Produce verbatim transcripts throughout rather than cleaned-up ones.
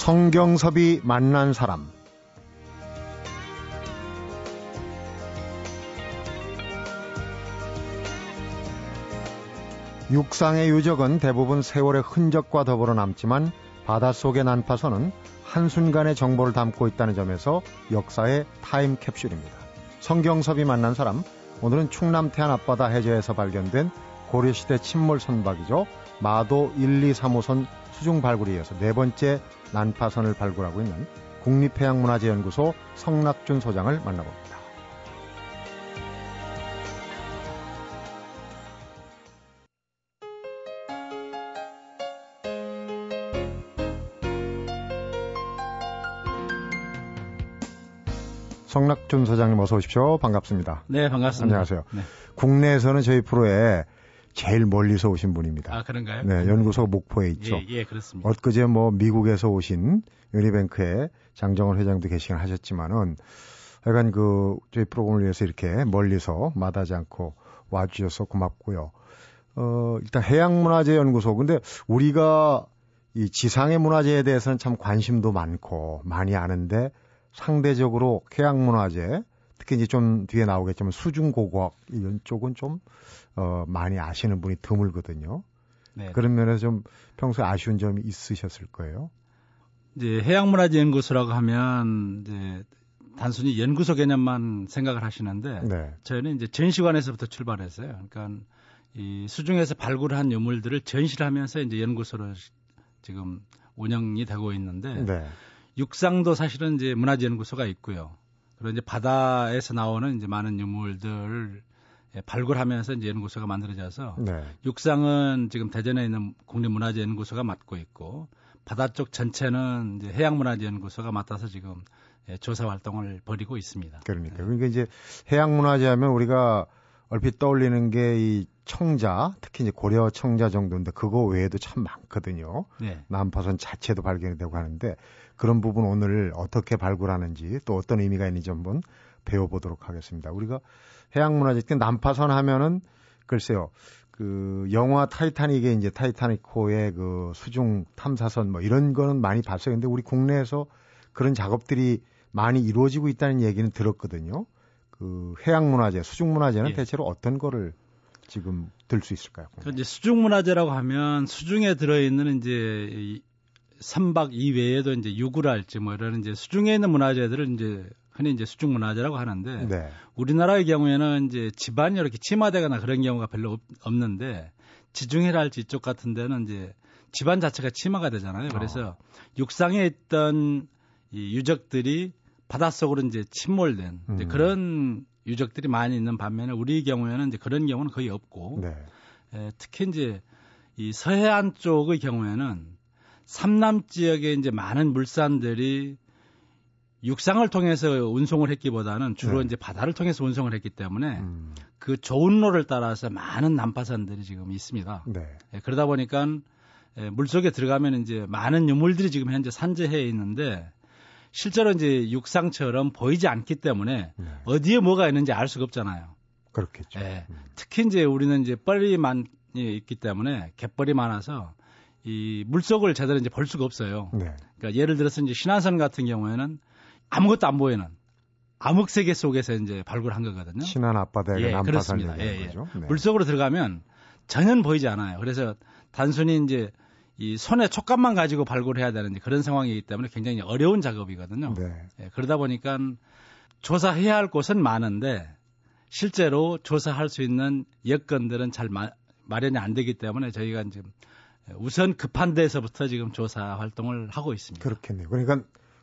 성경섭이 만난 사람. 육상의 유적은 대부분 세월의 흔적과 더불어 남지만 바닷속의 난파선은 한순간의 정보를 담고 있다는 점에서 역사의 타임캡슐입니다. 성경섭이 만난 사람, 오늘은 충남 태안 앞바다 해저에서 발견된 고려시대 침몰 선박이죠. 마도 일, 이, 삼 호선 수중 발굴에 이어서 네 번째 난파선을 발굴하고 있는 국립해양문화재연구소 성낙준 소장을 만나봅니다. 성낙준 소장님 어서 오십시오. 반갑습니다. 네, 반갑습니다. 안녕하세요. 네. 국내에서는 저희 프로에 제일 멀리서 오신 분입니다. 아, 그런가요? 네, 연구소 목포에 있죠. 예, 예, 그렇습니다. 엊그제 뭐 미국에서 오신 유니뱅크의 장정원 회장도 계시긴 하셨지만은 하여간 그 저희 프로그램을 위해서 이렇게 멀리서 마다하지 않고 와주셔서 고맙고요. 어, 일단 해양문화재연구소. 근데 우리가 이 지상의 문화재에 대해서는 참 관심도 많고 많이 아는데 상대적으로 해양문화재, 특히 이제 좀 뒤에 나오겠지만 수중고고학 이런 쪽은 좀 어, 많이 아시는 분이 드물거든요. 네. 그런 면에서 좀 평소에 아쉬운 점이 있으셨을 거예요. 이제 해양문화재연구소라고 하면 이제 단순히 연구소 개념만 생각을 하시는데 네. 저희는 이제 전시관에서부터 출발했어요. 그러니까 이 수중에서 발굴한 유물들을 전시하면서 이제 연구소로 지금 운영이 되고 있는데. 네. 육상도 사실은 이제 문화재연구소가 있고요. 그리고 이제 바다에서 나오는 이제 많은 유물들을 발굴하면서 이제 연구소가 만들어져서 네. 육상은 지금 대전에 있는 국립문화재연구소가 맡고 있고 바다 쪽 전체는 이제 해양문화재연구소가 맡아서 지금 조사 활동을 벌이고 있습니다. 그러니까 네. 그러니까 이제 해양문화재하면 우리가 얼핏 떠올리는 게 이 청자, 특히 이제 고려 청자 정도인데 그거 외에도 참 많거든요. 네. 난파선 자체도 발견이 되고 하는데 그런 부분 오늘 어떻게 발굴하는지 또 어떤 의미가 있는지 한번 배워보도록 하겠습니다. 우리가 해양문화재, 난파선 하면은 글쎄요, 그 영화 타이타닉의 이제 타이타닉호의 그 수중 탐사선 뭐 이런 거는 많이 봤어요. 근데 우리 국내에서 그런 작업들이 많이 이루어지고 있다는 얘기는 들었거든요. 그 해양문화재, 수중문화재는 예. 대체로 어떤 거를 지금 들 수 있을까요? 이제 수중문화재라고 하면 수중에 들어있는 이제 선박 이외에도 이제 유구랄지 뭐 이런 이제 수중에 있는 문화재들을 이제 흔히 이제 수중문화재라고 하는데 네. 우리나라의 경우에는 이제 지반이 이렇게 침하되거나 그런 경우가 별로 없, 없는데 지중해랄지 이쪽 같은 데는 이제 지반 자체가 침하가 되잖아요. 그래서 어. 육상에 있던 이 유적들이 바닷속으로 이제 침몰된 음. 이제 그런 유적들이 많이 있는 반면에 우리 경우에는 이제 그런 경우는 거의 없고 네. 에, 특히 이제 이 서해안 쪽의 경우에는 삼남 지역에 이제 많은 물산들이 육상을 통해서 운송을 했기보다는 주로 네. 이제 바다를 통해서 운송을 했기 때문에 음. 그 조운로를 따라서 많은 난파선들이 지금 있습니다. 네. 에, 그러다 보니까 에, 물속에 들어가면 이제 많은 유물들이 지금 현재 산재해 있는데. 실제로 이제 육상처럼 보이지 않기 때문에 네. 어디에 뭐가 있는지 알 수가 없잖아요. 그렇겠죠. 예. 음. 특히 이제 우리는 이제 뻘이 많이 있기 때문에 갯벌이 많아서 이 물속을 제대로 이제 볼 수가 없어요. 네. 그러니까 예를 들어서 이제 신안선 같은 경우에는 아무것도 안 보이는 암흑 세계 속에서 이제 발굴한 거거든요. 신안 앞바다에 예, 남파선이라는 예, 예. 거죠. 네. 물속으로 들어가면 전혀 보이지 않아요. 그래서 단순히 이제 이 손의 촉감만 가지고 발굴해야 되는 그런 상황이기 때문에 굉장히 어려운 작업이거든요. 네. 예, 그러다 보니까 조사해야 할 곳은 많은데 실제로 조사할 수 있는 여건들은 잘 마, 마련이 안 되기 때문에 저희가 지금 우선 급한 데서부터 지금 조사 활동을 하고 있습니다. 그렇겠네요. 그러니까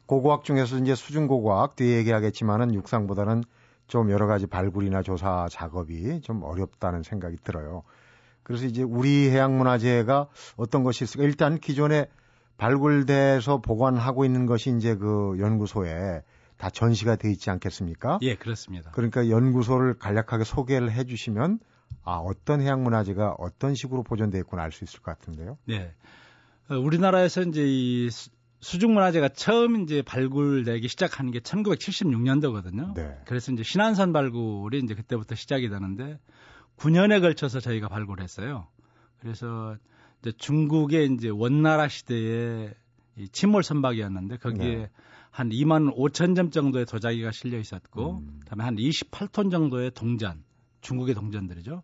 고고학 중에서 이제 수중 고고학 뒤에 얘기하겠지만은 육상보다는 좀 여러 가지 발굴이나 조사 작업이 좀 어렵다는 생각이 들어요. 그래서 이제 우리 해양문화재가 어떤 것이 있을까? 일단 기존에 발굴돼서 보관하고 있는 것이 이제 그 연구소에 다 전시가 돼 있지 않겠습니까? 예, 그렇습니다. 그러니까 연구소를 간략하게 소개를 해 주시면 아, 어떤 해양문화재가 어떤 식으로 보존되어 있구나 알 수 있을 것 같은데요. 네. 우리나라에서 이제 이 수중문화재가 처음 이제 발굴되기 시작한 게 천구백칠십육 년도거든요. 네. 그래서 이제 신안선 발굴이 이제 그때부터 시작이 되는데 구 년에 걸쳐서 저희가 발굴했어요. 그래서 이제 중국의 이제 원나라 시대에 이 침몰 선박이었는데 거기에 네. 한 이만 오천 점 정도의 도자기가 실려 있었고, 음. 그다음에 한 이십팔 톤 정도의 동전, 중국의 동전들이죠.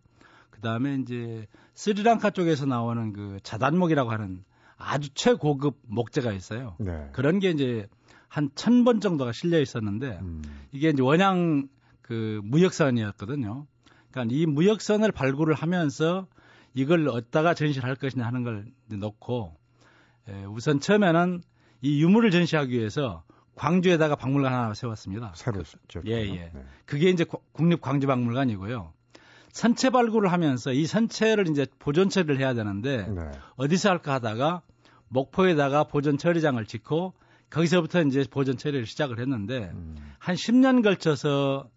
그다음에 이제 스리랑카 쪽에서 나오는 그 자단목이라고 하는 아주 최고급 목재가 있어요. 네. 그런 게 이제 한 천 번 정도가 실려 있었는데 음. 이게 이제 원양 그 무역선이었거든요. 그러니까 이 무역선을 발굴을 하면서 이걸 어디다가 전시할 것이냐 하는 걸 놓고 예, 우선 처음에는 이 유물을 전시하기 위해서 광주에다가 박물관 하나 세웠습니다. 새로 죠 그, 예, 예. 네. 그게 이제 국립광주박물관이고요. 선체 발굴을 하면서 이 선체를 이제 보존 처리를 해야 되는데 네. 어디서 할까 하다가 목포에다가 보존 처리장을 짓고 거기서부터 이제 보존 처리를 시작을 했는데 음. 한 십 년 걸쳐서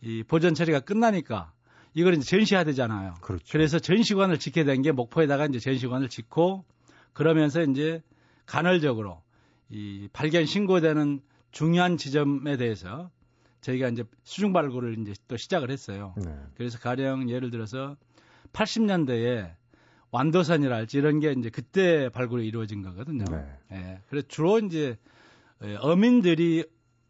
이 보존 처리가 끝나니까 이걸 이제 전시해야 되잖아요. 그렇죠. 그래서 전시관을 짓게 된 게 목포에다가 이제 전시관을 짓고 그러면서 이제 간헐적으로 이 발견 신고되는 중요한 지점에 대해서 저희가 이제 수중 발굴을 이제 또 시작을 했어요. 네. 그래서 가령 예를 들어서 팔십 년대에 완도선이랄지 이런 게 이제 그때 발굴이 이루어진 거거든요. 네. 예. 그래서 주로 이제 어민들이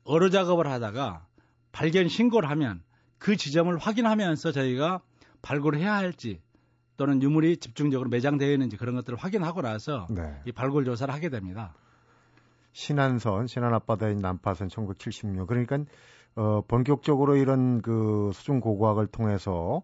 어로 작업을 하다가 발견 신고를 하면 그 지점을 확인하면서 저희가 발굴을 해야 할지 또는 유물이 집중적으로 매장되어 있는지 그런 것들을 확인하고 나서 네. 이 발굴 조사를 하게 됩니다. 신안선, 신안 앞바다인 난파선 천구백칠십육. 그러니까 어, 본격적으로 이런 그 수중 고고학을 통해서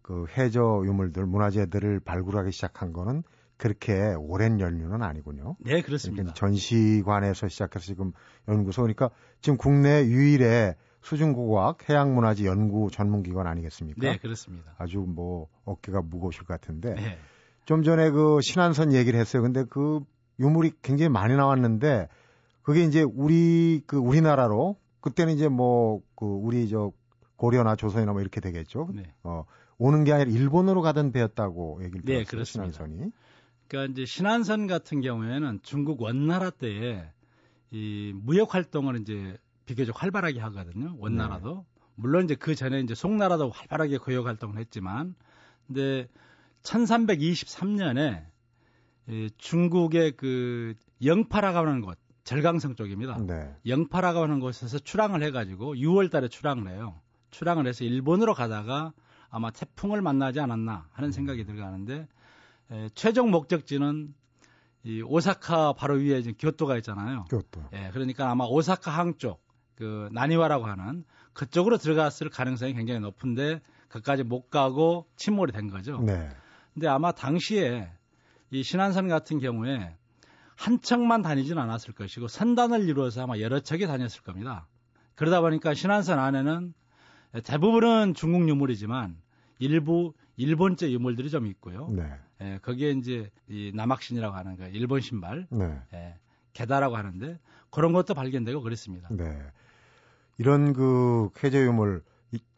그 해저 유물들, 문화재들을 발굴하기 시작한 거는 그렇게 오랜 연륜은 아니군요. 네, 그렇습니다. 전시관에서 시작해서 지금 연구소, 그러니까 지금 국내 유일의 수중고고학 해양문화재 연구 전문기관 아니겠습니까? 네, 그렇습니다. 아주 뭐 어깨가 무거우실 것 같은데 네. 좀 전에 그 신안선 얘기를 했어요. 근데 그 유물이 굉장히 많이 나왔는데 그게 이제 우리 그 우리나라로 그때는 이제 뭐 그 우리 저 고려나 조선이나 뭐 이렇게 되겠죠. 네. 어 오는 게 아니라 일본으로 가던 배였다고 얘기를 들었어요. 네, 그렇습니다. 신안선이. 그러니까 이제 신안선 같은 경우에는 중국 원나라 때에 이 무역 활동을 이제 비교적 활발하게 하거든요. 원나라도. 네. 물론 이제 그 전에 이제 송나라도 활발하게 고역 활동을 했지만, 근데 천삼백이십삼 년에 이 중국의 그 영파라고 하는 곳, 절강성 쪽입니다. 네. 영파라고 하는 곳에서 출항을 해가지고 유월 달에 출항을 해요. 출항을 해서 일본으로 가다가 아마 태풍을 만나지 않았나 하는 생각이 들어가는데 에, 최종 목적지는 이 오사카 바로 위에 이제 교토가 있잖아요. 교토. 예, 그러니까 아마 오사카 항 쪽. 그 나니와라고 하는 그쪽으로 들어갔을 가능성이 굉장히 높은데 그까지 못 가고 침몰이 된 거죠. 네. 근데 아마 당시에 이 신안선 같은 경우에 한 척만 다니진 않았을 것이고 선단을 이루어서 아마 여러 척이 다녔을 겁니다. 그러다 보니까 신안선 안에는 대부분은 중국 유물이지만 일부 일본제 유물들이 좀 있고요. 네. 예, 거기에 이제 이 남학신이라고 하는 그 일본 신발, 네. 예, 게다라고 하는데 그런 것도 발견되고 그랬습니다. 네. 이런 그 해저 유물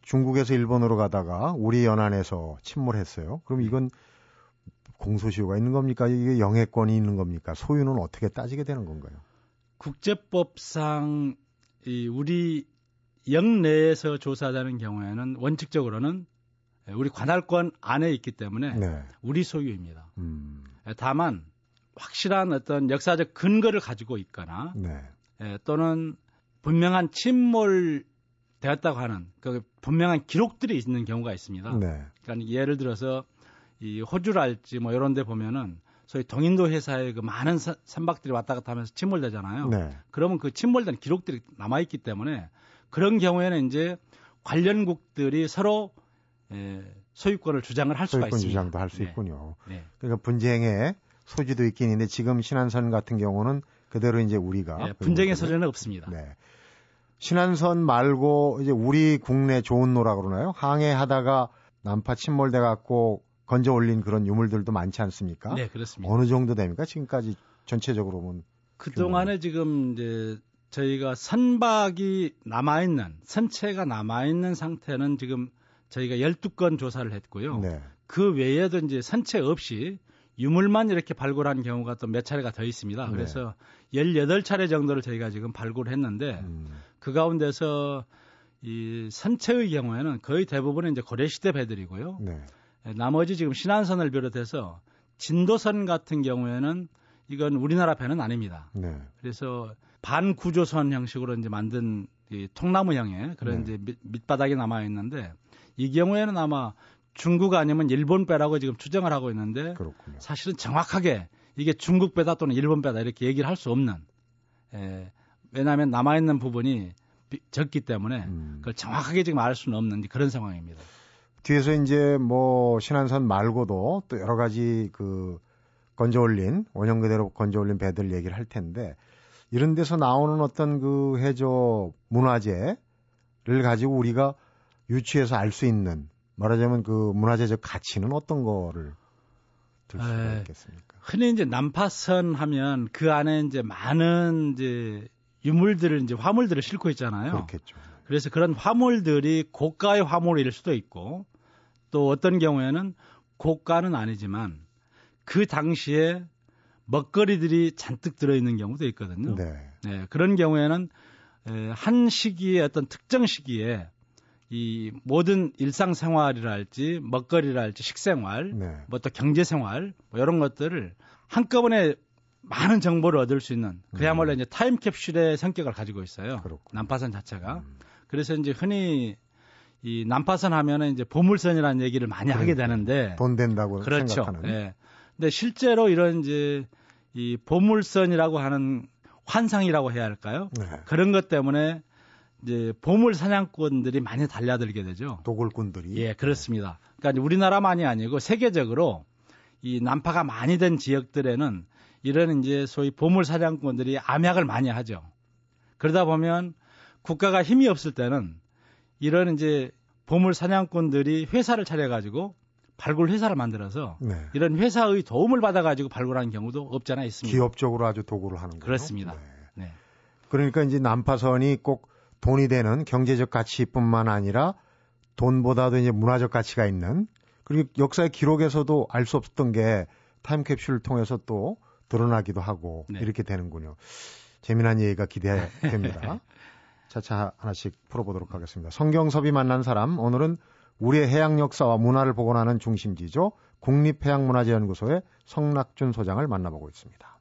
중국에서 일본으로 가다가 우리 연안에서 침몰했어요. 그럼 이건 공소시효가 있는 겁니까? 이게 영해권이 있는 겁니까? 소유는 어떻게 따지게 되는 건가요? 국제법상 이 우리 영내에서 조사하자는 경우에는 원칙적으로는 우리 관할권 안에 있기 때문에 네. 우리 소유입니다. 음. 다만 확실한 어떤 역사적 근거를 가지고 있거나 네. 예, 또는 분명한 침몰되었다고 하는 그 분명한 기록들이 있는 경우가 있습니다. 네. 그러니까 예를 들어서 이 호주랄지 뭐 이런 데 보면은 소위 동인도 회사의 그 많은 사, 선박들이 왔다 갔다 하면서 침몰되잖아요. 네. 그러면 그 침몰된 기록들이 남아있기 때문에 그런 경우에는 이제 관련국들이 서로 예, 소유권을 주장을 할 수가 소유권 있습니다. 소유권 주장도 할 수 네. 있군요. 네. 그러니까 분쟁에 소지도 있긴 있는데 지금 신안선 같은 경우는 그대로 이제 우리가 네, 분쟁의 소지는 없습니다. 네. 신안선 말고 이제 우리 국내 조은노라 그러나요? 항해하다가 난파 침몰돼 갖고 건져 올린 그런 유물들도 많지 않습니까? 네, 그렇습니다. 어느 정도 됩니까? 지금까지 전체적으로 보면 그 동안에 지금 이제 저희가 선박이 남아 있는 선체가 남아 있는 상태는 지금 저희가 열두 건 조사를 했고요. 네. 그 외에도 이제 선체 없이 유물만 이렇게 발굴한 경우가 또 몇 차례가 더 있습니다. 그래서 네. 열여덟 차례 정도를 저희가 지금 발굴했는데 음. 그 가운데서 이 선체의 경우에는 거의 대부분은 이제 고려시대 배들이고요. 네. 나머지 지금 신안선을 비롯해서 진도선 같은 경우에는 이건 우리나라 배는 아닙니다. 네. 그래서 반구조선 형식으로 이제 만든 이 통나무형의 그런 네. 이제 밑바닥이 남아 있는데 이 경우에는 아마 중국 아니면 일본 배라고 지금 추정을 하고 있는데 그렇군요. 사실은 정확하게 이게 중국 배다 또는 일본 배다 이렇게 얘기를 할 수 없는 에, 왜냐하면 남아있는 부분이 적기 때문에 음. 그걸 정확하게 지금 알 수는 없는 그런 상황입니다. 뒤에서 이제 뭐 신안선 말고도 또 여러 가지 그 건져올린 원형 그대로 건져올린 배들 얘기를 할 텐데 이런 데서 나오는 어떤 그 해저 문화재를 가지고 우리가 유추해서 알 수 있는 말하자면 그 문화재적 가치는 어떤 거를 들 수가 있겠습니까? 흔히 이제 난파선 하면 그 안에 이제 많은 이제 유물들을 이제 화물들을 싣고 있잖아요. 그렇겠죠. 그래서 그런 화물들이 고가의 화물일 수도 있고 또 어떤 경우에는 고가는 아니지만 그 당시에 먹거리들이 잔뜩 들어있는 경우도 있거든요. 네. 네, 그런 경우에는 한 시기에 어떤 특정 시기에 이 모든 일상생활이랄지 먹거리랄지 식생활, 네. 뭐 또 경제생활 뭐 이런 것들을 한꺼번에 많은 정보를 얻을 수 있는 그야말로 음. 이제 타임캡슐의 성격을 가지고 있어요. 그렇구나. 난파선 자체가. 음. 그래서 이제 흔히 이 난파선 하면은 이제 보물선이라는 얘기를 많이 그러니까. 하게 되는데 돈 된다고 그렇죠. 생각하는. 그렇죠. 예. 근데 실제로 이런 이제 이 보물선이라고 하는 환상이라고 해야 할까요? 네. 그런 것 때문에 이제 보물 사냥꾼들이 많이 달려들게 되죠. 도굴꾼들이. 예, 그렇습니다. 그러니까 우리나라만이 아니고 세계적으로 이 난파가 많이 된 지역들에는 이런 이제 소위 보물 사냥꾼들이 암약을 많이 하죠. 그러다 보면 국가가 힘이 없을 때는 이런 이제 보물 사냥꾼들이 회사를 차려가지고 발굴 회사를 만들어서 네. 이런 회사의 도움을 받아가지고 발굴하는 경우도 없지 않아 있습니다. 기업적으로 아주 도구를 하는 거죠. 그렇습니다. 네. 네. 그러니까 이제 난파선이 꼭 돈이 되는 경제적 가치뿐만 아니라 돈보다도 이제 문화적 가치가 있는 그리고 역사의 기록에서도 알 수 없었던 게 타임캡슐을 통해서 또 드러나기도 하고 네. 이렇게 되는군요. 재미난 얘기가 기대됩니다. 차차 하나씩 풀어보도록 하겠습니다. 성경섭이 만난 사람, 오늘은 우리의 해양 역사와 문화를 복원하는 중심지죠. 국립해양문화재연구소의 성낙준 소장을 만나보고 있습니다.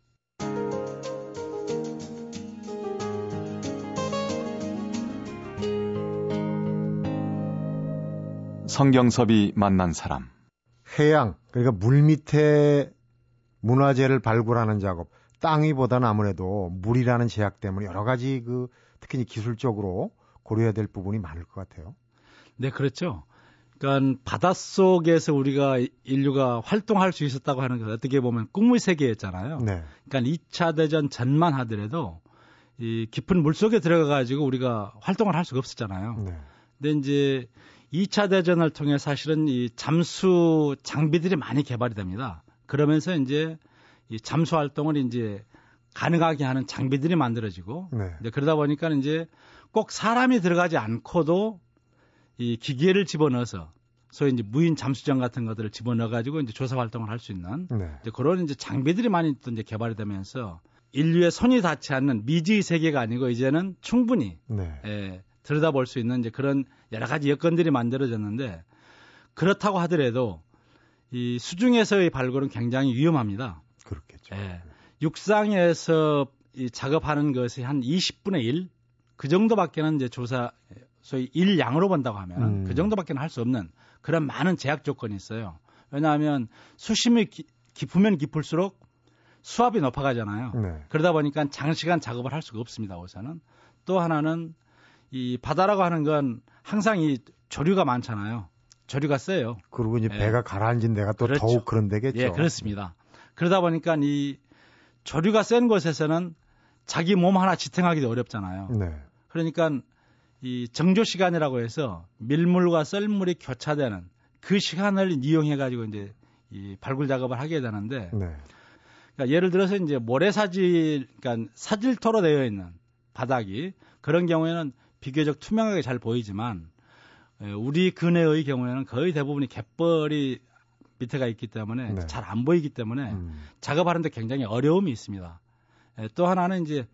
성경섭이 만난 사람. 해양, 그러니까 물밑에 문화재를 발굴하는 작업, 땅 위보다는 아무래도 물이라는 제약 때문에 여러 가지 그 특히 기술적으로 고려해야 될 부분이 많을 것 같아요. 네, 그렇죠. 그러니까 바닷속에서 우리가 인류가 활동할 수 있었다고 하는 것 어떻게 보면 꿈의 세계였잖아요. 네. 그러니까 이 차 대전 전만 하더라도 이 깊은 물속에 들어가 가지고 우리가 활동을 할 수가 없었잖아요. 네. 근데 이제 이 차 대전을 통해 사실은 이 잠수 장비들이 많이 개발이 됩니다. 그러면서 이제 이 잠수 활동을 이제 가능하게 하는 장비들이 만들어지고, 네. 그러다 보니까 이제 꼭 사람이 들어가지 않고도 이 기계를 집어넣어서 소위 이제 무인 잠수정 같은 것들을 집어넣어가지고 이제 조사 활동을 할 수 있는 네. 이제 그런 이제 장비들이 많이 또 이제 개발이 되면서 인류의 손이 닿지 않는 미지의 세계가 아니고 이제는 충분히 네. 에, 들여다볼 수 있는 이제 그런 여러 가지 여건들이 만들어졌는데 그렇다고 하더라도 이 수중에서의 발굴은 굉장히 위험합니다. 그렇겠죠. 예. 육상에서 이 작업하는 것이 한 이십분의 일 그 정도밖에는 이제 조사 소위 일량으로 본다고 하면 음. 그 정도밖에는 할 수 없는 그런 많은 제약 조건이 있어요. 왜냐하면 수심이 기, 깊으면 깊을수록 수압이 높아가잖아요. 네. 그러다 보니까 장시간 작업을 할 수가 없습니다. 우선은 또 하나는 이 바다라고 하는 건 항상 이 조류가 많잖아요. 조류가 세요. 그리고 이제 예. 배가 가라앉은 데가 또 그렇죠. 더욱 그런 데겠죠. 예, 그렇습니다. 그러다 보니까 이 조류가 센 곳에서는 자기 몸 하나 지탱하기도 어렵잖아요. 네. 그러니까 이 정조 시간이라고 해서 밀물과 썰물이 교차되는 그 시간을 이용해 가지고 이제 이 발굴 작업을 하게 되는데, 네. 그러니까 예를 들어서 이제 모래사질, 그러니까 사질토로 되어 있는 바닥이 그런 경우에는 비교적 투명하게 잘 보이지만 우리 근해의 경우에는 거의 대부분이 갯벌이 밑에가 있기 때문에 네. 잘 안 보이기 때문에 음. 작업하는데 굉장히 어려움이 있습니다. 에, 또 하나는 이제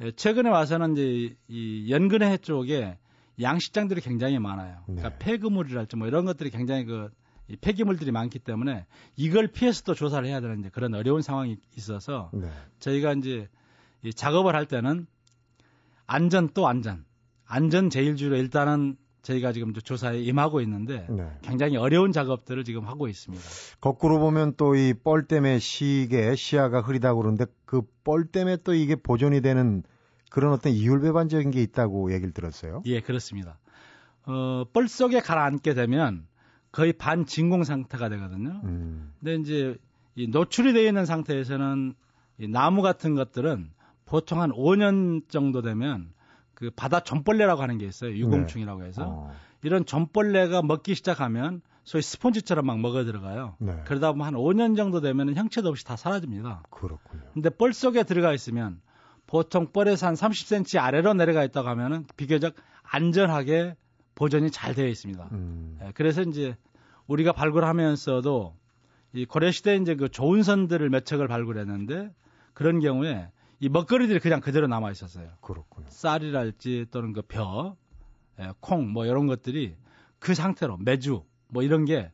에, 최근에 와서는 이제 이 연근해 쪽에 양식장들이 굉장히 많아요. 네. 그러니까 폐기물이랄지 뭐 이런 것들이 굉장히 그 이 폐기물들이 많기 때문에 이걸 피해서도 조사를 해야 되는 이제 그런 어려운 상황이 있어서 네. 저희가 이제 이 작업을 할 때는 안전 또 안전, 안전 제일 주의로 일단은 저희가 지금 조사에 임하고 있는데 네. 굉장히 어려운 작업들을 지금 하고 있습니다. 거꾸로 보면 또 이 뻘 때문에 시계 시야가 흐리다고 그러는데 그 뻘 때문에 또 이게 보존이 되는 그런 어떤 이율배반적인 게 있다고 얘기를 들었어요. 예, 그렇습니다. 어, 뻘 속에 가라앉게 되면 거의 반진공 상태가 되거든요. 음. 근데 이제 이 노출이 되어 있는 상태에서는 이 나무 같은 것들은 보통 한 오 년 정도 되면 그 바다 점벌레라고 하는 게 있어요. 유공충이라고 해서. 네. 어. 이런 점벌레가 먹기 시작하면 소위 스폰지처럼 막 먹어 들어가요. 네. 그러다 보면 한 오 년 정도 되면 형체도 없이 다 사라집니다. 그렇군요. 근데 뻘 속에 들어가 있으면 보통 뻘에서 한 삼십 센티미터 아래로 내려가 있다고 하면은 비교적 안전하게 보존이 잘 되어 있습니다. 음. 그래서 이제 우리가 발굴하면서도 이 고려시대에 이제 그 조운선들을 몇 척을 발굴했는데 그런 경우에 이 먹거리들이 그냥 그대로 남아 있었어요. 그렇군요. 쌀이랄지 또는 그 벼, 콩 뭐 이런 것들이 그 상태로 메주 뭐 이런 게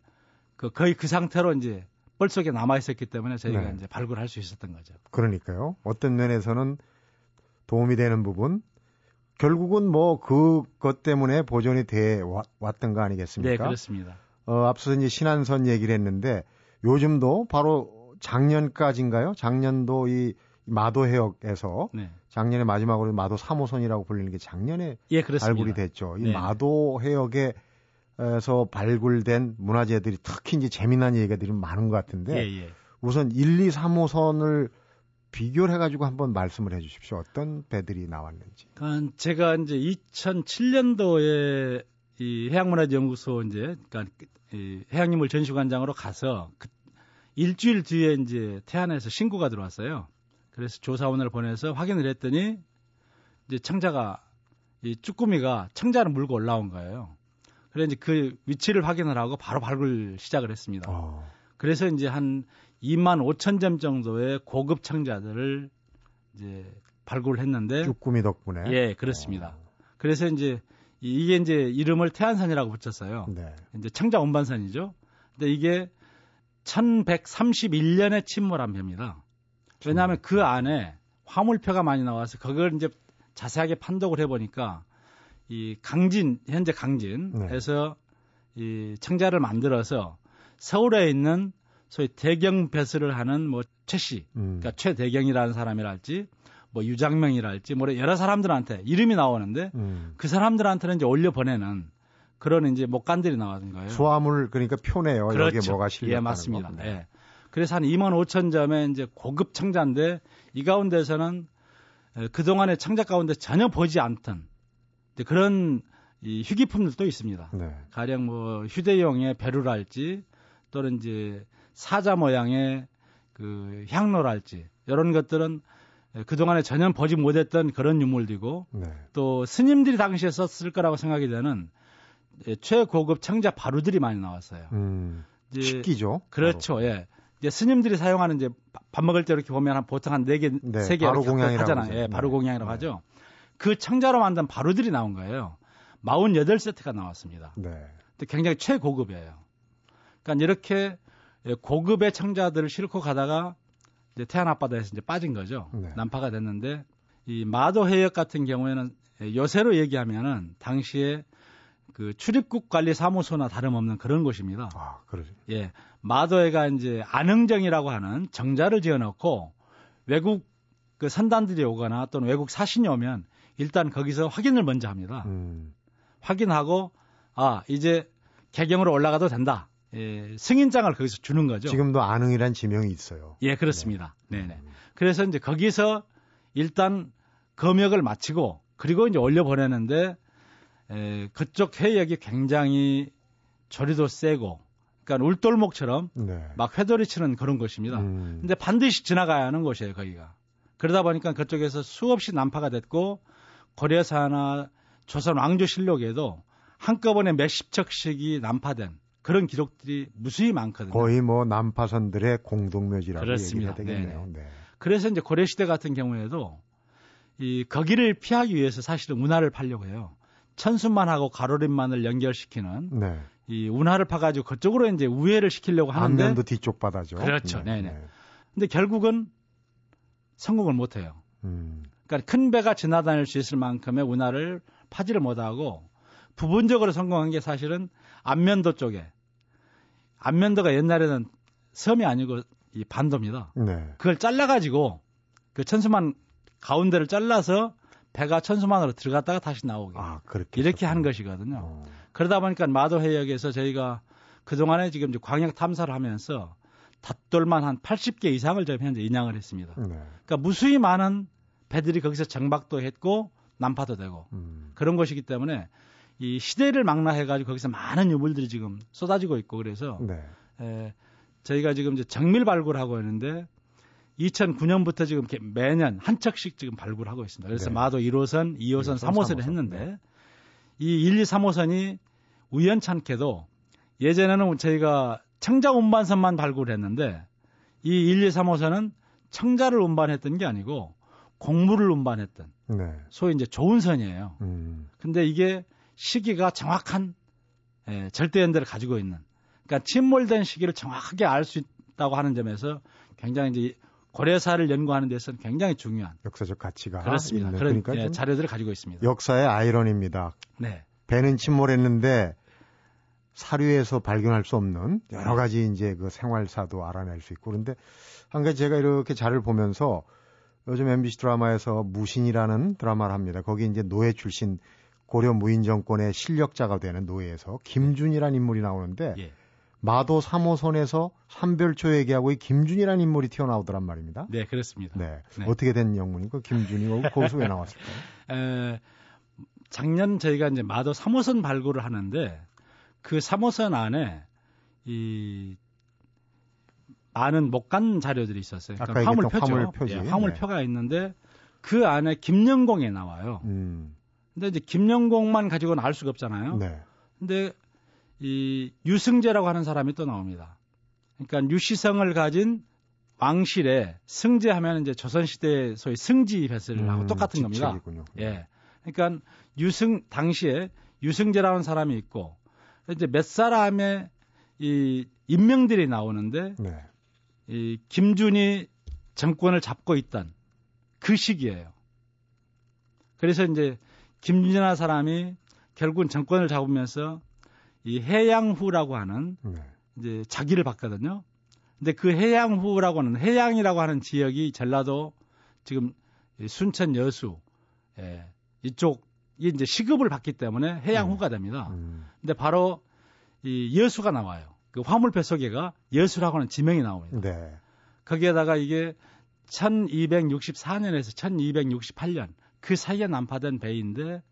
그 거의 그 상태로 이제 뻘 속에 남아 있었기 때문에 저희가 네. 이제 발굴할 수 있었던 거죠. 그러니까요. 어떤 면에서는 도움이 되는 부분. 결국은 뭐 그것 때문에 보존이 돼 왔던 거 아니겠습니까? 네, 그렇습니다. 어, 앞서서 이제 신안선 얘기를 했는데 요즘도 바로 작년까지인가요? 작년도 이 마도 해역에서 네. 작년에 마지막으로 마도 삼 호선이라고 불리는 게 작년에 예, 발굴이 됐죠. 이 네. 마도 해역에서 발굴된 문화재들이 특히 이제 재미난 얘기가 들이 많은 것 같은데 예, 예. 우선 일, 이, 삼 호선을 비교를 해가지고 한번 말씀을 해주십시오. 어떤 배들이 나왔는지. 제가 이제 이천칠 년도에 이 해양문화재연구소 이제 그러니까 이 해양인물 전시관장으로 가서 그 일주일 뒤에 이제 태안에서 신고가 들어왔어요. 그래서 조사원을 보내서 확인을 했더니 이제 청자가 이 쭈꾸미가 청자를 물고 올라온 거예요. 그래서 이제 그 위치를 확인을 하고 바로 발굴 시작을 했습니다. 어. 그래서 이제 한 이만 오천 점 정도의 고급 청자들을 이제 발굴을 했는데 쭈꾸미 덕분에 예 그렇습니다. 어. 그래서 이제 이게 이제 이름을 태안산이라고 붙였어요. 네. 이제 청자 운반선이죠. 근데 이게 천백삼십일 년에 침몰한 배입니다. 왜냐하면 그 안에 화물표가 많이 나와서 그걸 이제 자세하게 판독을 해보니까 이 강진 현재 강진에서 네. 이 청자를 만들어서 서울에 있는 소위 대경 배수를 하는 뭐 최씨, 음. 그러니까 최대경이라는 사람이랄지, 뭐 유장명이랄지, 뭐 여러 사람들한테 이름이 나오는데 음. 그 사람들한테는 이제 올려 보내는 그런 이제 목간들이 나오는 거예요. 수화물 그러니까 표네요. 그렇죠. 여기에 뭐가 실려 있는 거. 예, 맞습니다. 예. 그래서 한 이만 오천 점의 이제 고급 청자인데 이 가운데서는 그 동안의 청자 가운데 전혀 보지 않던 그런 이 희귀품들도 있습니다. 네. 가령 뭐 휴대용의 배루랄지 또는 이제 사자 모양의 그 향로랄지 이런 것들은 그동안에 전혀 보지 못했던 그런 유물들이고 네. 또 스님들이 당시에 썼을 거라고 생각이 되는 최고급 청자 바루들이 많이 나왔어요. 음, 이제, 식기죠. 그렇죠. 바로. 예. 이제 스님들이 사용하는 이제 밥 먹을 때 이렇게 보면 한 보통 한 네 개, 네, 세 개 이렇게 하잖아요. 예, 바루 공양이라고 네. 하죠. 그 청자로 만든 바루들이 나온 거예요. 사십팔 세트가 나왔습니다. 네. 근데 굉장히 최고급이에요. 그러니까 이렇게 고급의 청자들을 싣고 가다가 이제 태안 앞바다에서 이제 빠진 거죠. 네. 난파가 됐는데 이 마도 해역 같은 경우에는 요새로 얘기하면은 당시에 그 출입국 관리 사무소나 다름없는 그런 곳입니다. 아, 그러죠. 예, 마도해가 이제 안흥정이라고 하는 정자를 지어놓고 외국 그 선단들이 오거나 또는 외국 사신이 오면 일단 거기서 확인을 먼저 합니다. 음. 확인하고 아 이제 개경으로 올라가도 된다. 예, 승인장을 거기서 주는 거죠. 지금도 안흥이란 지명이 있어요. 예, 그렇습니다. 네, 네. 음. 그래서 이제 거기서 일단 검역을 마치고 그리고 이제 올려 보내는데 에, 그쪽 해역이 굉장히 조류도 세고, 그러니까 울돌목처럼 네. 막 회돌이 치는 그런 곳입니다. 음. 근데 반드시 지나가야 하는 곳이에요, 거기가. 그러다 보니까 그쪽에서 수없이 난파가 됐고 고려사나 조선 왕조실록에도 한꺼번에 몇십 척씩이 난파된. 그런 기록들이 무수히 많거든요. 거의 뭐 난파선들의 공동묘지라고 얘기가 되겠네요. 네. 그래서 이제 고려시대 같은 경우에도 이 거기를 피하기 위해서 사실은 운하를 파려고 해요. 천수만하고 가로림만을 연결시키는 네. 이 운하를 파가지고 그쪽으로 이제 우회를 시키려고 하는데 안면도 뒤쪽 바다죠. 그렇죠. 네, 네. 근데 결국은 성공을 못 해요. 음. 그러니까 큰 배가 지나다닐 수 있을 만큼의 운하를 파지를 못하고 부분적으로 성공한 게 사실은 안면도 쪽에. 안면도가 옛날에는 섬이 아니고 이 반도입니다. 네. 그걸 잘라가지고 그 천수만 가운데를 잘라서 배가 천수만으로 들어갔다가 다시 나오게. 아, 그렇게. 이렇게 한 것이거든요. 어. 그러다 보니까 마도 해역에서 저희가 그동안에 지금 광역 탐사를 하면서 닷돌만 한 팔십 개 이상을 저희 현재 인양을 했습니다. 네. 그러니까 무수히 많은 배들이 거기서 정박도 했고 난파도 되고 음. 그런 것이기 때문에 이 시대를 망라해가지고 거기서 많은 유물들이 지금 쏟아지고 있고 그래서 네. 에, 저희가 지금 이제 정밀 발굴하고 있는데 이천구 년부터 지금 이렇게 매년 한 척씩 지금 발굴하고 있습니다. 그래서 네. 마도 일 호선, 이 호선, 네. 삼 호선을 했는데 네. 이 일, 이, 삼 호선이 우연찮게도 예전에는 저희가 청자 운반선만 발굴했는데 이 일, 이, 삼 호선은 청자를 운반했던 게 아니고 곡물을 운반했던 네. 소위 이제 좋은 선이에요. 음. 근데 이게 시기가 정확한 예, 절대연대를 가지고 있는 그러니까 침몰된 시기를 정확하게 알 수 있다고 하는 점에서 굉장히 이제 고려사를 연구하는 데서는 굉장히 중요한 역사적 가치가 그렇습니다. 있는. 그런 그러니까 예, 자료들을 가지고 있습니다. 역사의 아이러니입니다. 네. 배는 침몰했는데 사료에서 발견할 수 없는 여러 가지 이제 그 생활사도 알아낼 수 있고 그런데 한 가지 제가 이렇게 자료를 보면서 요즘 엠비씨 드라마에서 무신이라는 드라마를 합니다. 거기 이제 노예 출신 고려 무인정권의 실력자가 되는 노예에서 김준이라는 인물이 나오는데 예. 마도 삼 호선에서 삼별초 얘기하고 이 김준이라는 인물이 튀어나오더란 말입니다. 네, 그렇습니다. 네, 네. 어떻게 된 영문인가? 김준이가 거기서 왜 나왔을까요? 에, 작년 저희가 이제 마도 삼 호선 발굴을 하는데 그 삼 호선 안에 이 많은 못 간 자료들이 있었어요. 그러니까 화물표죠. 화물표지. 예, 화물표가 네. 있는데 그 안에 김영공에 나와요. 음. 근데 이제 김영공만 가지고는 알 수가 없잖아요. 네. 근데 이 유승제라고 하는 사람이 또 나옵니다. 그러니까 유시성을 가진 왕실에 승제하면 이제 조선시대에 소위 승지배설하고 음, 똑같은 겁니다. 예. 그러니까 유승 당시에 유승제라는 사람이 있고 이제 몇 사람의 이 인명들이 나오는데 네. 이 김준이 정권을 잡고 있던 그 시기예요. 그래서 이제 김준이라는 사람이 결국은 정권을 잡으면서 이 해양후라고 하는 네. 이제 자기를 받거든요. 근데 그 해양후라고 하는 해양이라고 하는 지역이 전라도 지금 순천 여수 예, 이쪽이 이제 시급을 받기 때문에 해양후가 됩니다. 음. 근데 바로 이 여수가 나와요. 그 화물표 소개가 여수라고 하는 지명이 나옵니다. 네. 거기에다가 이게 천이백육십사 년에서 천이백육십팔 년 그 사이에 난파된 배인데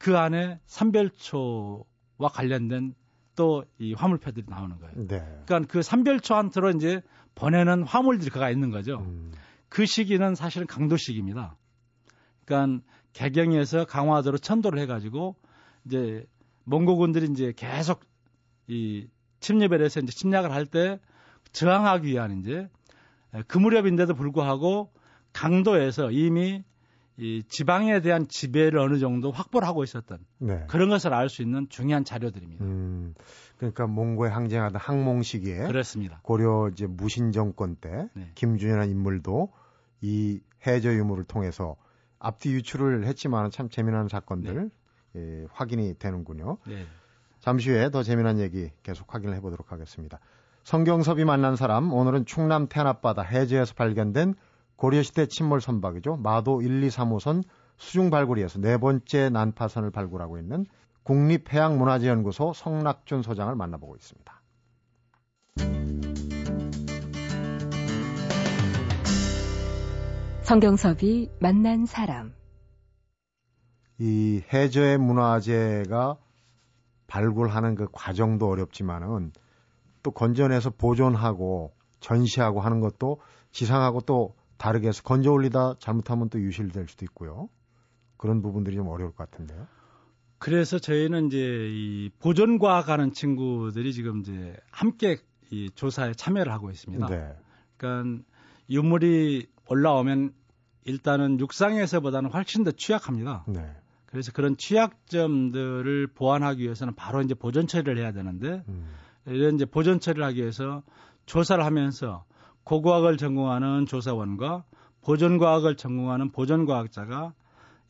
그 안에 삼별초와 관련된 또 이 화물표들이 나오는 거예요. 네. 그러니까 그 삼별초 한트로 이제 보내는 화물들이 그가 있는 거죠. 음. 그 시기는 사실은 강도 시기입니다. 그러니까 개경에서 강화도로 천도를 해가지고 이제 몽고군들이 이제 계속 이 침입을 해서 이제 침략을 할 때 저항하기 위한 이제 그 무렵인데도 불구하고 강도에서 이미 이 지방에 대한 지배를 어느 정도 확보를 하고 있었던 네. 그런 것을 알 수 있는 중요한 자료들입니다. 음, 그러니까 몽고에 항쟁하던 항몽 시기에 그렇습니다. 고려 이제 무신 정권 때 네. 김준이라는 인물도 이 해저 유물을 통해서 앞뒤 유출을 했지만 참 재미난 사건들 네. 예, 확인이 되는군요. 네. 잠시 후에 더 재미난 얘기 계속 확인을 해보도록 하겠습니다. 성경섭이 만난 사람 오늘은 충남 태안앞바다 해저에서 발견된 고려시대 침몰 선박이죠. 마도 일, 이, 삼 호선 수중 발굴이에서 네 번째 난파선을 발굴하고 있는 국립해양문화재연구소 성낙준 소장을 만나보고 있습니다. 성경섭이 만난 사람. 이 해저의 문화재가 발굴하는 그 과정도 어렵지만은 또 건져내서 보존하고 전시하고 하는 것도 지상하고 또 다르게 해서 건져 올리다 잘못하면 또 유실될 수도 있고요. 그런 부분들이 좀 어려울 것 같은데요. 그래서 저희는 이제 이 보존과학 하는 친구들이 지금 이제 함께 이 조사에 참여를 하고 있습니다. 네. 그러니까 유물이 올라오면 일단은 육상에서보다는 훨씬 더 취약합니다. 네. 그래서 그런 취약점들을 보완하기 위해서는 바로 이제 보존 처리를 해야 되는데 음. 이런 이제 보존 처리를 하기 위해서 조사를 하면서 고고학을 전공하는 조사원과 보존과학을 전공하는 보존과학자가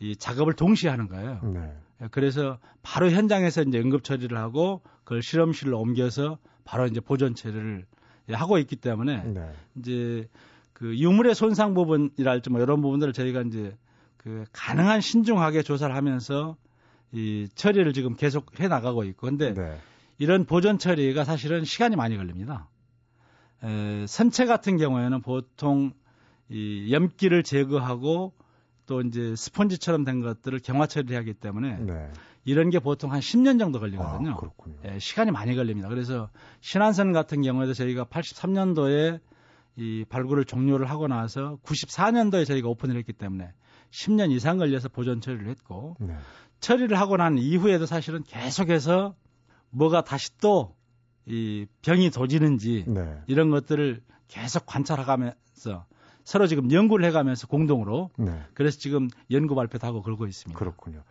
이 작업을 동시에 하는 거예요. 네. 그래서 바로 현장에서 이제 응급 처리를 하고 그걸 실험실로 옮겨서 바로 이제 보존 처리를 하고 있기 때문에 네. 이제 그 유물의 손상 부분이랄지 뭐 이런 부분들을 저희가 이제 그 가능한 신중하게 조사를 하면서 이 처리를 지금 계속 해 나가고 있고, 근데 네. 이런 보존 처리가 사실은 시간이 많이 걸립니다. 에, 선체 같은 경우에는 보통 이 염기를 제거하고 또 이제 스펀지처럼 된 것들을 경화 처리를 하기 때문에 네. 이런 게 보통 한 십 년 정도 걸리거든요. 아, 그렇군요. 예, 시간이 많이 걸립니다. 그래서 신안선 같은 경우에도 저희가 팔십삼 년도에 이 발굴을 종료를 하고 나서 구십사 년도에 저희가 오픈을 했기 때문에 십 년 이상 걸려서 보존 처리를 했고 네. 처리를 하고 난 이후에도 사실은 계속해서 뭐가 다시 또 이 병이 도지는지 네. 이런 것들을 계속 관찰하면서 서로 지금 연구를 해가면서 공동으로 네. 그래서 지금 연구 발표도 하고 그러고 있습니다. 그렇군요.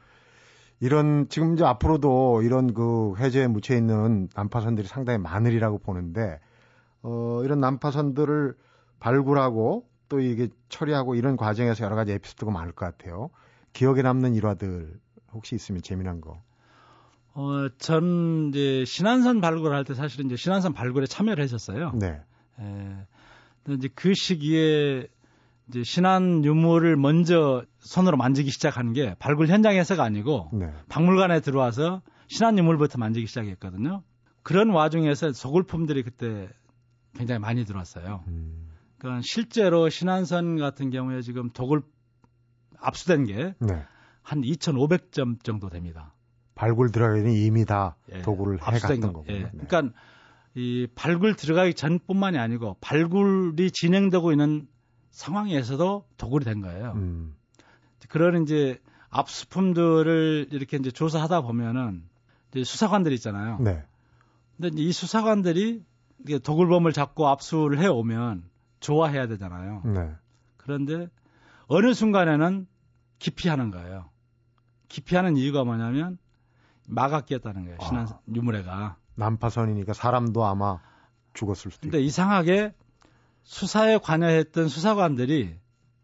이런 지금 이제 앞으로도 이런 그 해저에 묻혀 있는 난파선들이 상당히 많으리라고 보는데 어, 이런 난파선들을 발굴하고 또 이게 처리하고 이런 과정에서 여러 가지 에피소드가 많을 것 같아요. 기억에 남는 일화들 혹시 있으면 재미난 거. 어, 전 이제 신안선 발굴을 할 때 사실은 이제 신안선 발굴에 참여를 했었어요. 네. 에... 이제 그 시기에 이제 신안 유물을 먼저 손으로 만지기 시작한 게 발굴 현장에서가 아니고 네. 박물관에 들어와서 신안 유물부터 만지기 시작했거든요. 그런 와중에서 소굴품들이 그때 굉장히 많이 들어왔어요. 음. 그러니까 실제로 신안선 같은 경우에 지금 도굴 압수된 게 한 네. 이천오백 점 정도 됩니다. 발굴 들어가기 이미 다 예. 도굴을 해갔던 거군요. 예. 네. 그러니까 이 발굴 들어가기 전뿐만이 아니고 발굴이 진행되고 있는 상황에서도 도굴이 된 거예요. 음. 그런 이제 압수품들을 이렇게 이제 조사하다 보면은 이제 수사관들이 있잖아요. 네. 근데 이 수사관들이 도굴범을 잡고 압수를 해 오면 좋아해야 되잖아요. 네. 그런데 어느 순간에는 기피하는 거예요. 기피하는 이유가 뭐냐면 막았겠다는 거예요. 신안 아. 유물회가. 난파선이니까 사람도 아마 죽었을 수도 있고. 근데 이상하게 수사에 관여했던 수사관들이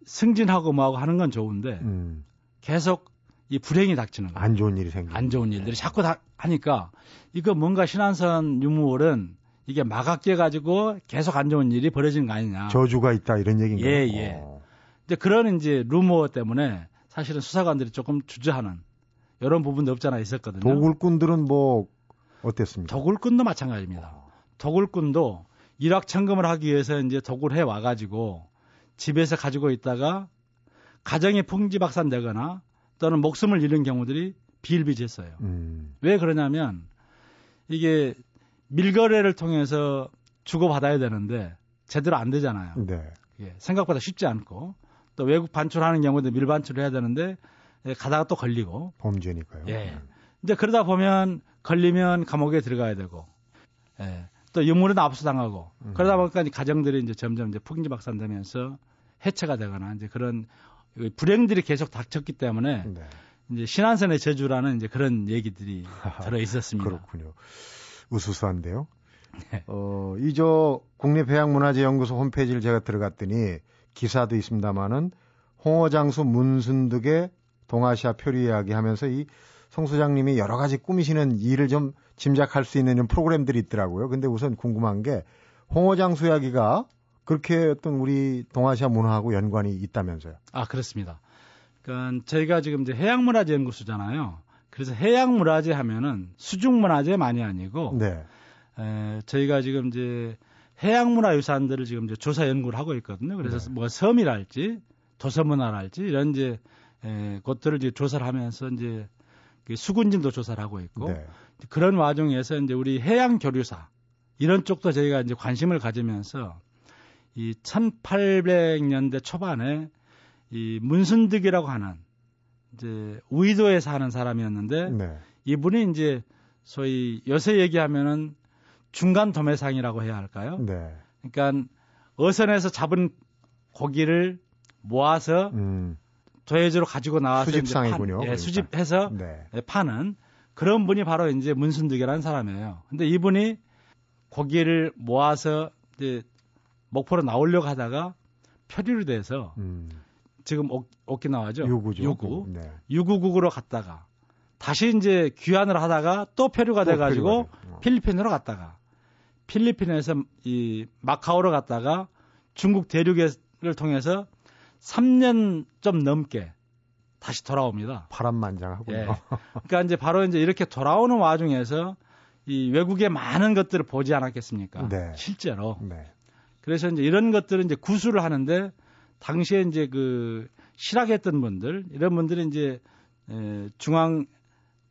승진하고 뭐하고 하는 건 좋은데 음. 계속 이 불행이 닥치는 거예요. 안 좋은 일이 생기는 안 좋은 일들이 네. 자꾸 다 하니까 이거 뭔가 신안선 유물은 이게 막아껴 가지고 계속 안 좋은 일이 벌어지는 거 아니냐. 저주가 있다 이런 얘기인가요? 예, 예. 어. 근데 그런 이제 루머 때문에 사실은 수사관들이 조금 주저하는 이런 부분도 없잖아 있었거든요. 도굴꾼들은 뭐 어땠습니까? 도굴꾼도 마찬가지입니다. 도굴꾼도 일확천금을 하기 위해서 이제 도굴해 와가지고 집에서 가지고 있다가 가정이 풍지박산되거나 또는 목숨을 잃은 경우들이 비일비재했어요. 음. 왜 그러냐면 이게 밀거래를 통해서 주고받아야 되는데 제대로 안 되잖아요. 네. 생각보다 쉽지 않고 또 외국 반출하는 경우도 밀반출을 해야 되는데 가다가 또 걸리고. 범죄니까요. 예. 근데 그러다 보면 걸리면 감옥에 들어가야 되고, 예. 또 유물은 압수당하고, 음. 그러다 보니까 가정들이 이제 점점 이제 풍지박산되면서 해체가 되거나 이제 그런 불행들이 계속 닥쳤기 때문에 네. 이제 신안선의 저주라는 이제 그런 얘기들이 들어 있었습니다. 그렇군요. 우수수한데요. 네. 어, 이 저 국립해양문화재연구소 홈페이지를 제가 들어갔더니 기사도 있습니다만은 홍어장수 문순득의 동아시아 표류 이야기 하면서 이 송 소장님이 여러 가지 꾸미시는 일을 좀 짐작할 수 있는 이런 프로그램들이 있더라고요. 근데 우선 궁금한 게 홍어장수 이야기가 그렇게 어떤 우리 동아시아 문화하고 연관이 있다면서요? 아, 그렇습니다. 그러니까 저희가 지금 이제 해양문화재 연구소잖아요. 그래서 해양문화재 하면은 수중문화재만이 아니고 네. 에, 저희가 지금 이제 해양문화유산들을 지금 이제 조사 연구를 하고 있거든요. 그래서 네. 뭐 섬이랄지 도서문화랄지 이런 이제 에, 것들을 이제 조사를 하면서 이제 수군진도 조사를 하고 있고 네. 그런 와중에서 이제 우리 해양 교류사 이런 쪽도 저희가 이제 관심을 가지면서 이 천팔백 년대 초반에 이 문순득이라고 하는 이제 우이도에 사는 사람이었는데 네. 이분이 이제 소위 요새 얘기하면은 중간 도매상이라고 해야 할까요? 네. 그러니까 어선에서 잡은 고기를 모아서 음. 저예지로 가지고 나와서 수집상이군요. 파, 예, 그러니까. 수집해서 네. 파는 그런 분이 바로 이제 문순득이라는 사람이에요. 근데 이분이 고기를 모아서 이제 목포로 나오려고 하다가 표류를 돼서 음. 지금 오, 오키나와죠. 유구죠. 유구. 네. 유구국으로 갔다가 다시 이제 귀환을 하다가 또 표류가 또 돼가지고 표류가 어. 필리핀으로 갔다가 필리핀에서 이 마카오로 갔다가 중국 대륙을 통해서 삼 년 좀 넘게 다시 돌아옵니다. 바람만장하군요. 예. 그러니까 이제 바로 이제 이렇게 돌아오는 와중에서 이 외국의 많은 것들을 보지 않았겠습니까? 네. 실제로. 네. 그래서 이제 이런 것들을 이제 구술을 하는데 당시에 이제 그 실학했던 분들 이런 분들이 이제 중앙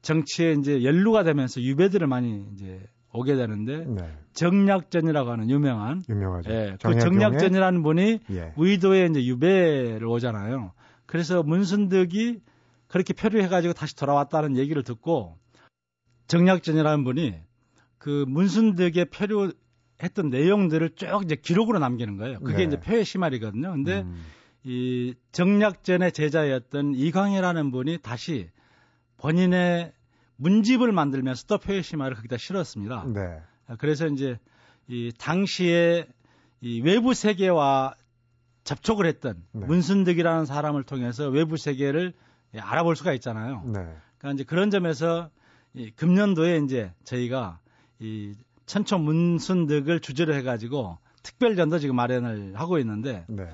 정치에 이제 연루가 되면서 유배들을 많이 이제 오게 되는데 네. 정략전이라고 하는 유명한 유명하죠. 예, 그 정략전이라는 분이 예. 의도에 이제 유배를 오잖아요. 그래서 문순득이 그렇게 표류해가지고 다시 돌아왔다는 얘기를 듣고 정략전이라는 분이 그 문순득의 표류했던 내용들을 쭉 이제 기록으로 남기는 거예요. 그게 네. 이제 표의 시말이거든요. 근데 음. 이 정략전의 제자였던 이광희라는 분이 다시 본인의 문집을 만들면서 또 표의 심화를 거기다 실었습니다. 네. 그래서 이제 이 당시에 이 외부 세계와 접촉을 했던 네. 문순득이라는 사람을 통해서 외부 세계를 알아볼 수가 있잖아요. 네. 그러니까 이제 그런 점에서 이 금년도에 이제 저희가 이 천초 문순득을 주제로 해가지고 특별전도 지금 마련을 하고 있는데 네.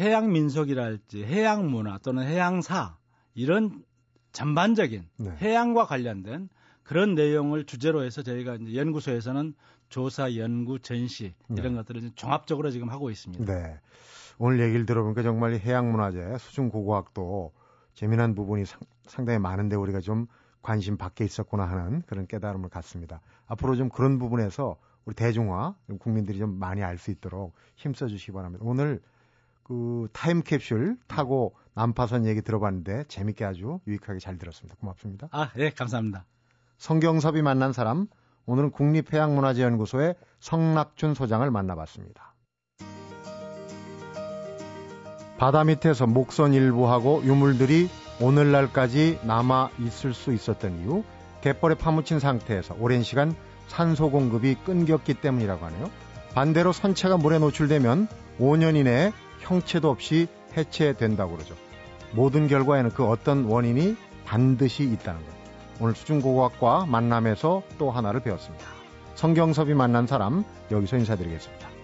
해양 민속이랄지 해양 문화 또는 해양사 이런 전반적인 네. 해양과 관련된 그런 내용을 주제로 해서 저희가 이제 연구소에서는 조사, 연구, 전시 이런 네. 것들을 종합적으로 지금 하고 있습니다. 네. 오늘 얘기를 들어보니까 정말 이 해양문화재 수중고고학도 재미난 부분이 상, 상당히 많은데 우리가 좀 관심 밖에 있었구나 하는 그런 깨달음을 갖습니다. 앞으로 좀 그런 부분에서 우리 대중화, 국민들이 좀 많이 알 수 있도록 힘써 주시기 바랍니다. 오늘 그 타임캡슐 타고 난파선 얘기 들어봤는데 재밌게 아주 유익하게 잘 들었습니다. 고맙습니다. 아, 예, 감사합니다. 성경섭이 만난 사람, 오늘은 국립해양문화재연구소의 성낙준 소장을 만나봤습니다. 바다 밑에서 목선 일부하고 유물들이 오늘날까지 남아 있을 수 있었던 이유, 갯벌에 파묻힌 상태에서 오랜 시간 산소 공급이 끊겼기 때문이라고 하네요. 반대로 선체가 물에 노출되면 오 년 이내에 형체도 없이 해체된다고 그러죠. 모든 결과에는 그 어떤 원인이 반드시 있다는 것. 오늘 수중고고학과 만남에서 또 하나를 배웠습니다. 성경섭이 만난 사람, 여기서 인사드리겠습니다.